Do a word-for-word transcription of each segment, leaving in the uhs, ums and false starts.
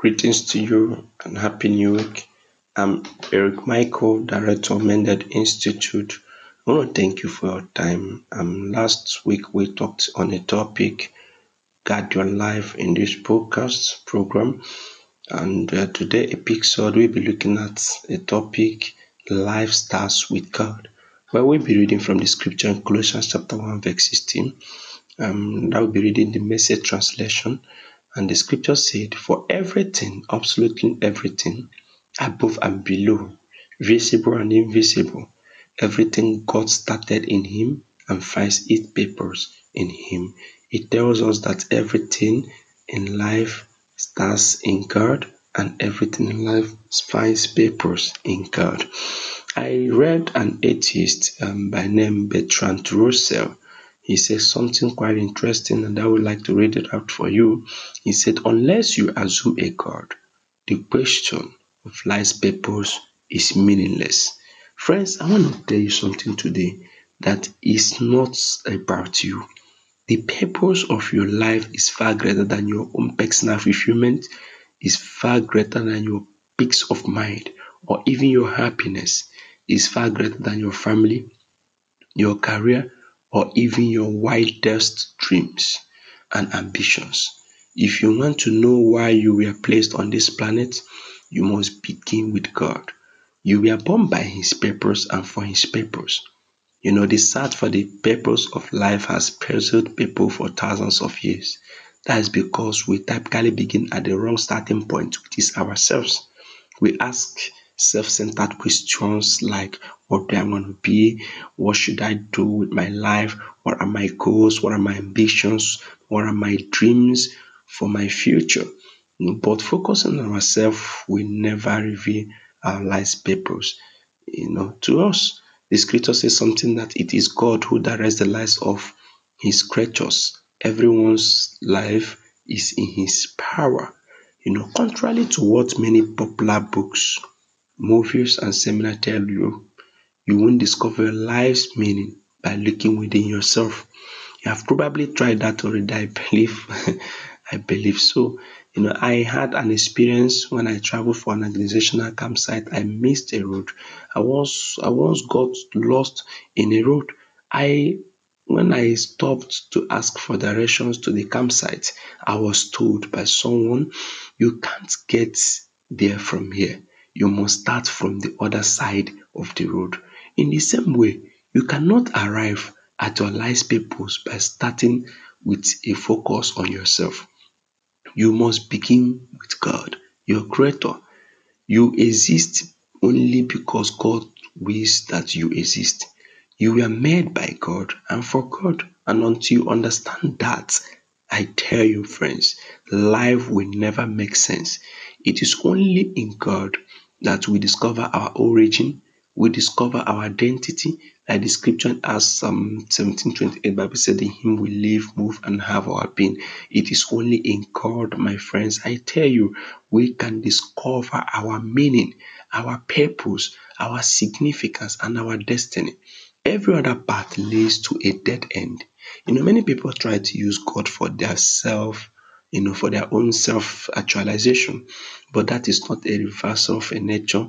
Greetings to you and Happy New Week. I'm Eric Michael, Director of Mended Institute. I want to thank you for your time. Um, last week we talked on a topic, Guard Your Life, in this podcast program. And uh, today episode we'll be looking at a topic, Life Starts with God, where we'll be reading from the scripture in Colossians chapter one verse sixteen. Um, I will be reading the Message translation. And the scripture said, "For everything, absolutely everything, above and below, visible and invisible, everything God started in Him and finds its purpose in Him." It tells us that everything in life starts in God, and everything in life finds purpose in God. I read an atheist um, by name Bertrand Russell. He says something quite interesting, and I would like to read it out for you. He said, "Unless you assume a God, the question of life's purpose is meaningless." Friends, I want to tell you something today that is not about you. The purpose of your life is far greater than your own personal fulfillment, is far greater than your peace of mind, or even your happiness, is far greater than your family, your career, or even your wildest dreams and ambitions. If you want to know why you were placed on this planet, you must begin with God. You were born by His purpose and for His purpose. You know, the search for the purpose of life has puzzled people for thousands of years. That is because we typically begin at the wrong starting point, which is ourselves. We ask self-centered questions like, what do I want to be? What should I do with my life? What are my goals? What are my ambitions? What are my dreams for my future? But focusing on ourselves will never reveal our life's purpose, you know, to us. The scripture says something that it is God who directs the lives of His creatures. Everyone's life is in His power. You know, contrary to what many popular books, movies and seminars tell you, you won't discover your life's meaning by looking within yourself. You have probably tried that already, I believe. I believe so. You know, I had an experience when I traveled for an organizational campsite. I missed a road. I once, I once got lost in a road. I, when I stopped to ask for directions to the campsite, I was told by someone, "You can't get there from here. You must start from the other side of the road." In the same way, you cannot arrive at your life's purpose by starting with a focus on yourself. You must begin with God, your Creator. You exist only because God wills that you exist. You were made by God and for God. And until you understand that, I tell you, friends, life will never make sense. It is only in God that we discover our origin, we discover our identity. Like the scripture as Psalm seventeen twenty-eight, Bible said, "In Him we live, move, and have our being." It is only in God, my friends. I tell you, we can discover our meaning, our purpose, our significance, and our destiny. Every other path leads to a dead end. You know, many people try to use God for their self, you know, for their own self-actualization, but that is not a reversal of a nature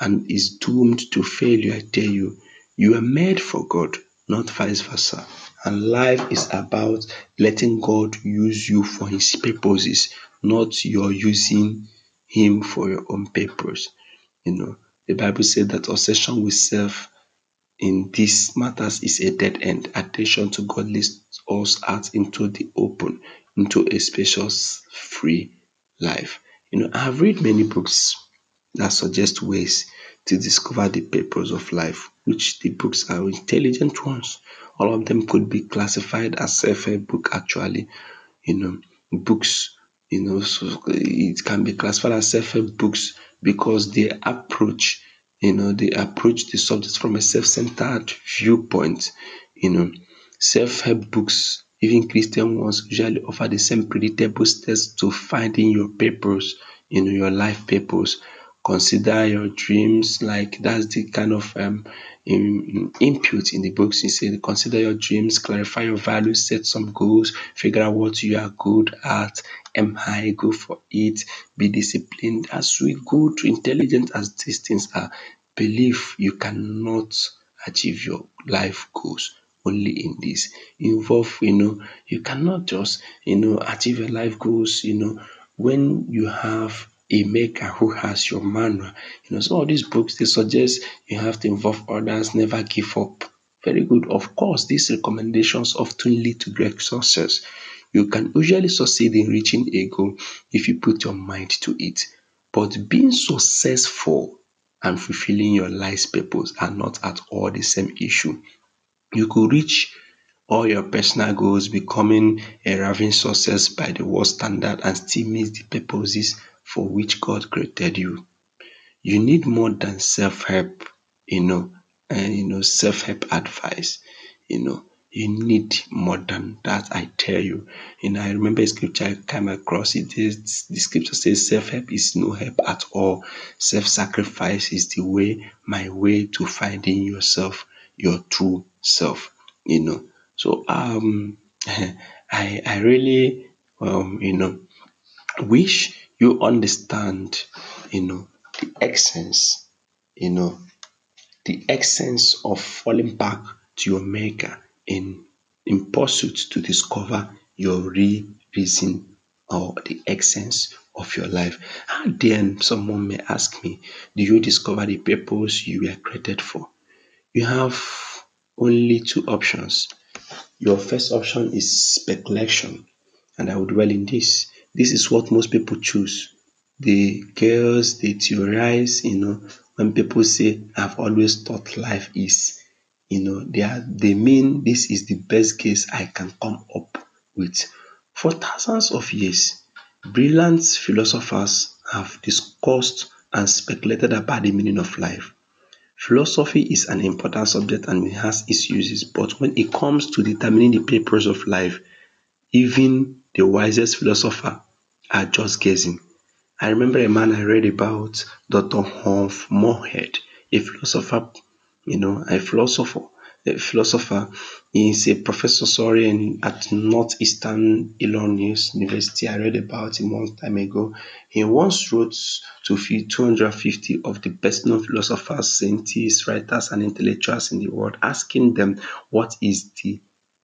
and is doomed to failure, I tell you. You are made for God, not vice versa. And life is about letting God use you for His purposes, not you're using Him for your own purpose. You know, the Bible said that obsession with self in these matters is a dead end. Attention to God leads us out into the open, into a spacious, free life. You know, I have read many books that suggest ways to discover the purpose of life, which the books are intelligent ones. All of them could be classified as self-help book, actually. You know, books, you know, so it can be classified as self-help books because they approach, you know, they approach the subject from a self-centered viewpoint. You know, self-help books, even Christian ones, usually offer the same predictable steps to finding your purpose, you know, your life purpose. Consider your dreams, like that's the kind of um, in, in input in the books. He said, consider your dreams, clarify your values, set some goals, figure out what you are good at, am high, go for it, be disciplined. As we go to intelligent as these things are, believe you cannot achieve your life goals only in this. Involve, you know, you cannot just, you know, achieve your life goals, you know, when you have a maker who has your manual. You know, some of these books, they suggest you have to involve others, never give up. Very good. Of course, these recommendations often lead to great success. You can usually succeed in reaching a goal if you put your mind to it. But being successful and fulfilling your life's purpose are not at all the same issue. You could reach all your personal goals, becoming a raving success by the world standard, and still miss the purposes for which God created you. You need more than self-help, you know, and you know, self-help advice. You know, you need more than that, I tell you. And I remember a scripture I came across. It is the scripture says, self-help is no help at all. Self-sacrifice is the way, my way to finding yourself, your true self. You know, so um, I I really um, you know, wish you understand, you know, the essence, you know, the essence of falling back to your maker in, in pursuit to discover your real reason or the essence of your life. And then someone may ask me, do you discover the purpose you were created for? You have only two options. Your first option is speculation, and I would dwell in this. This is what most people choose. The girls, they theorize, you know, when people say, I've always thought life is, you know, they are, they mean this is the best case I can come up with. For thousands of years, brilliant philosophers have discussed and speculated about the meaning of life. Philosophy is an important subject and it has its uses, but when it comes to determining the purpose of life, even the wisest philosophers are just guessing. I remember a man I read about, Doctor Hoffmohead, a philosopher, you know, a philosopher, a philosopher. He's a professor, sorry, and at Northeastern Illinois University. I read about him one time ago. He once wrote to two hundred fifty of the best-known philosophers, scientists, writers, and intellectuals in the world, asking them what is the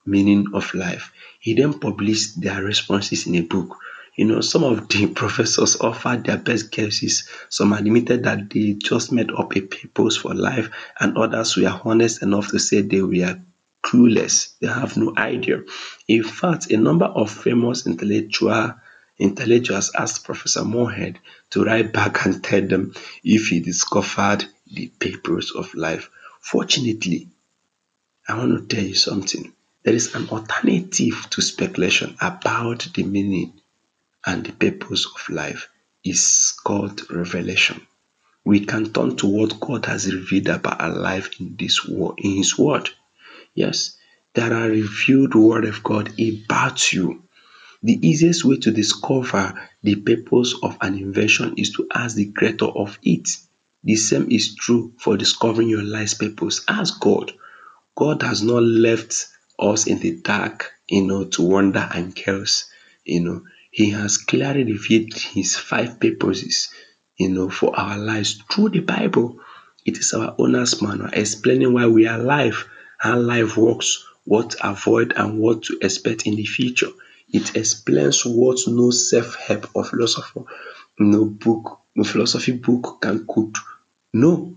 meaning of life. He then published their responses in a book. You know, some of the professors offered their best guesses. Some admitted that they just made up a purpose for life, and others were honest enough to say they were clueless. They have no idea. In fact, a number of famous intellectual intellectuals asked Professor Moorhead to write back and tell them if he discovered the purpose of life. Fortunately, I want to tell you something. There is an alternative to speculation about the meaning and the purpose of life. It's called revelation. We can turn to what God has revealed about our life in this world, in His Word. Yes, there are revealed Word of God about you. The easiest way to discover the purpose of an invention is to ask the creator of it. The same is true for discovering your life's purpose. Ask God. God has not left us in the dark, you know, to wonder and chaos. You know, He has clearly revealed His five purposes, you know, for our lives through the Bible. It is our owner's manual explaining why we are alive, how life works, what to avoid, and what to expect in the future. It explains what no self-help or philosopher, no book, no philosophy book can could know.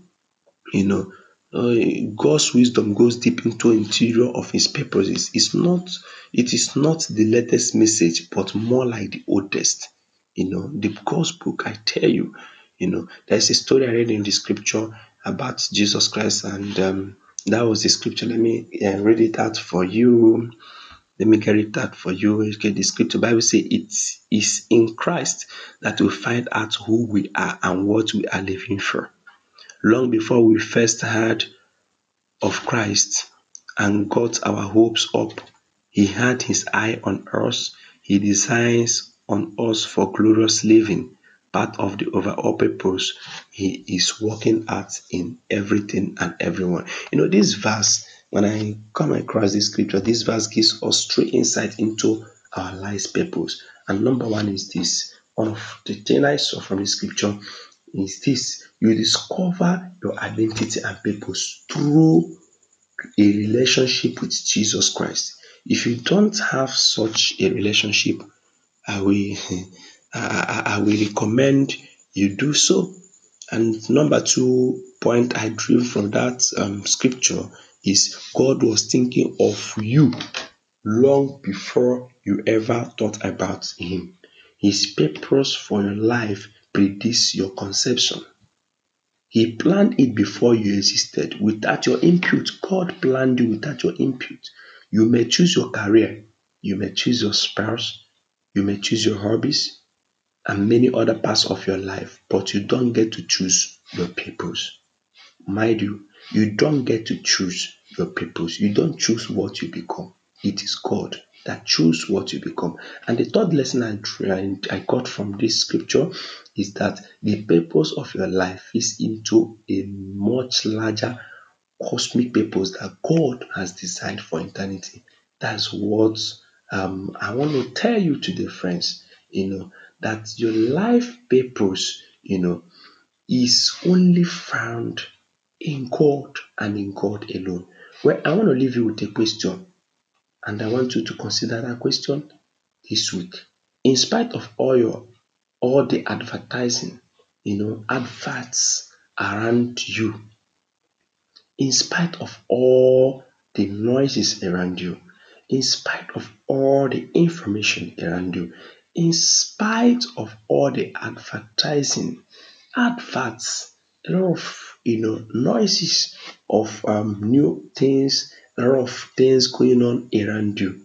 You know, Uh, God's wisdom goes deep into the interior of His purposes. It's not, it is not the latest message, but more like the oldest. You know, the God's book, I tell you. You know, there's a story I read in the scripture about Jesus Christ, and um, that was the scripture. Let me uh, read it out for you. Let me carry it out for you. Okay, the scripture, Bible says, it is in Christ that we find out who we are and what we are living for. Long before we first heard of Christ and got our hopes up, He had His eye on us. He designs on us for glorious living, part of the overall purpose he is working at in everything and everyone. You know, this verse, when I come across this scripture, this verse gives us three insights into our life's purpose. And number one is this. One of the things I saw from this scripture is this. You discover your identity and purpose through a relationship with Jesus Christ. If you don't have such a relationship, I will, I, I will recommend you do so. And number two point I drew from that um, scripture is God was thinking of you long before you ever thought about him. His purpose for your life predicts your conception. He planned it before you existed. Without your input, God planned you without your input. You may choose your career. You may choose your spouse. You may choose your hobbies and many other parts of your life, but you don't get to choose your purpose. Mind you, you don't get to choose your purpose. You don't choose what you become. It is God that chooses what you become. And the third lesson I, I got from this scripture is that the purpose of your life is into a much larger cosmic purpose that God has designed for eternity. That's what um, I want to tell you today, friends. You know, that your life purpose, you know, is only found in God and in God alone. Well, I want to leave you with a question, and I want you to consider that question this week. In spite of all your all the advertising, you know, adverts around you, in spite of all the noises around you, in spite of all the information around you, in spite of all the advertising, adverts, a lot of, you know, noises of um, new things, a lot of things going on around you,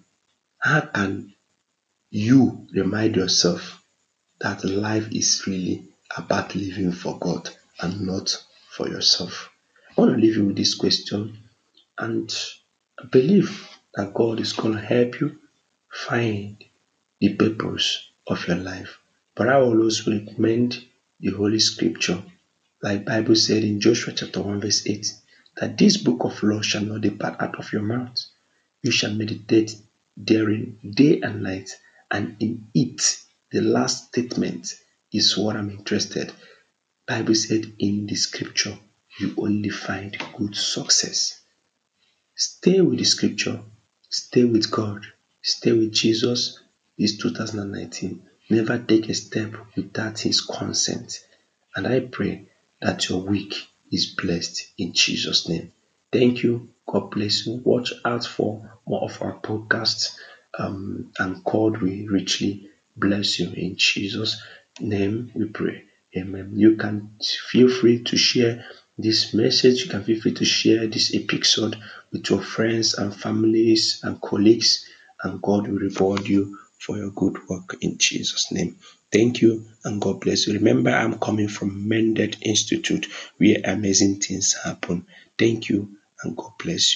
how can you remind yourself that life is really about living for God and not for yourself? I want to leave you with this question, and believe that God is going to help you find the purpose of your life. But I will also recommend the Holy Scripture, like the Bible said in Joshua chapter one verse eight, that this book of law shall not depart out of your mouth. You shall meditate therein day and night, and in it, the last statement is what I'm interested. The Bible said in the Scripture, you only find good success. Stay with the scripture. Stay with God. Stay with Jesus. This two thousand nineteen. Never take a step without his consent. And I pray that your week is blessed in Jesus' name. Thank you. God bless you. Watch out for more of our podcasts. Um, and God will richly bless you. In Jesus' name we pray. Amen. You can feel free to share this message. You can feel free to share this episode with your friends and families and colleagues, and God will reward you for your good work in Jesus' name. Thank you, and God bless you. Remember, I'm coming from Mended Institute, where amazing things happen. Thank you, and God bless you.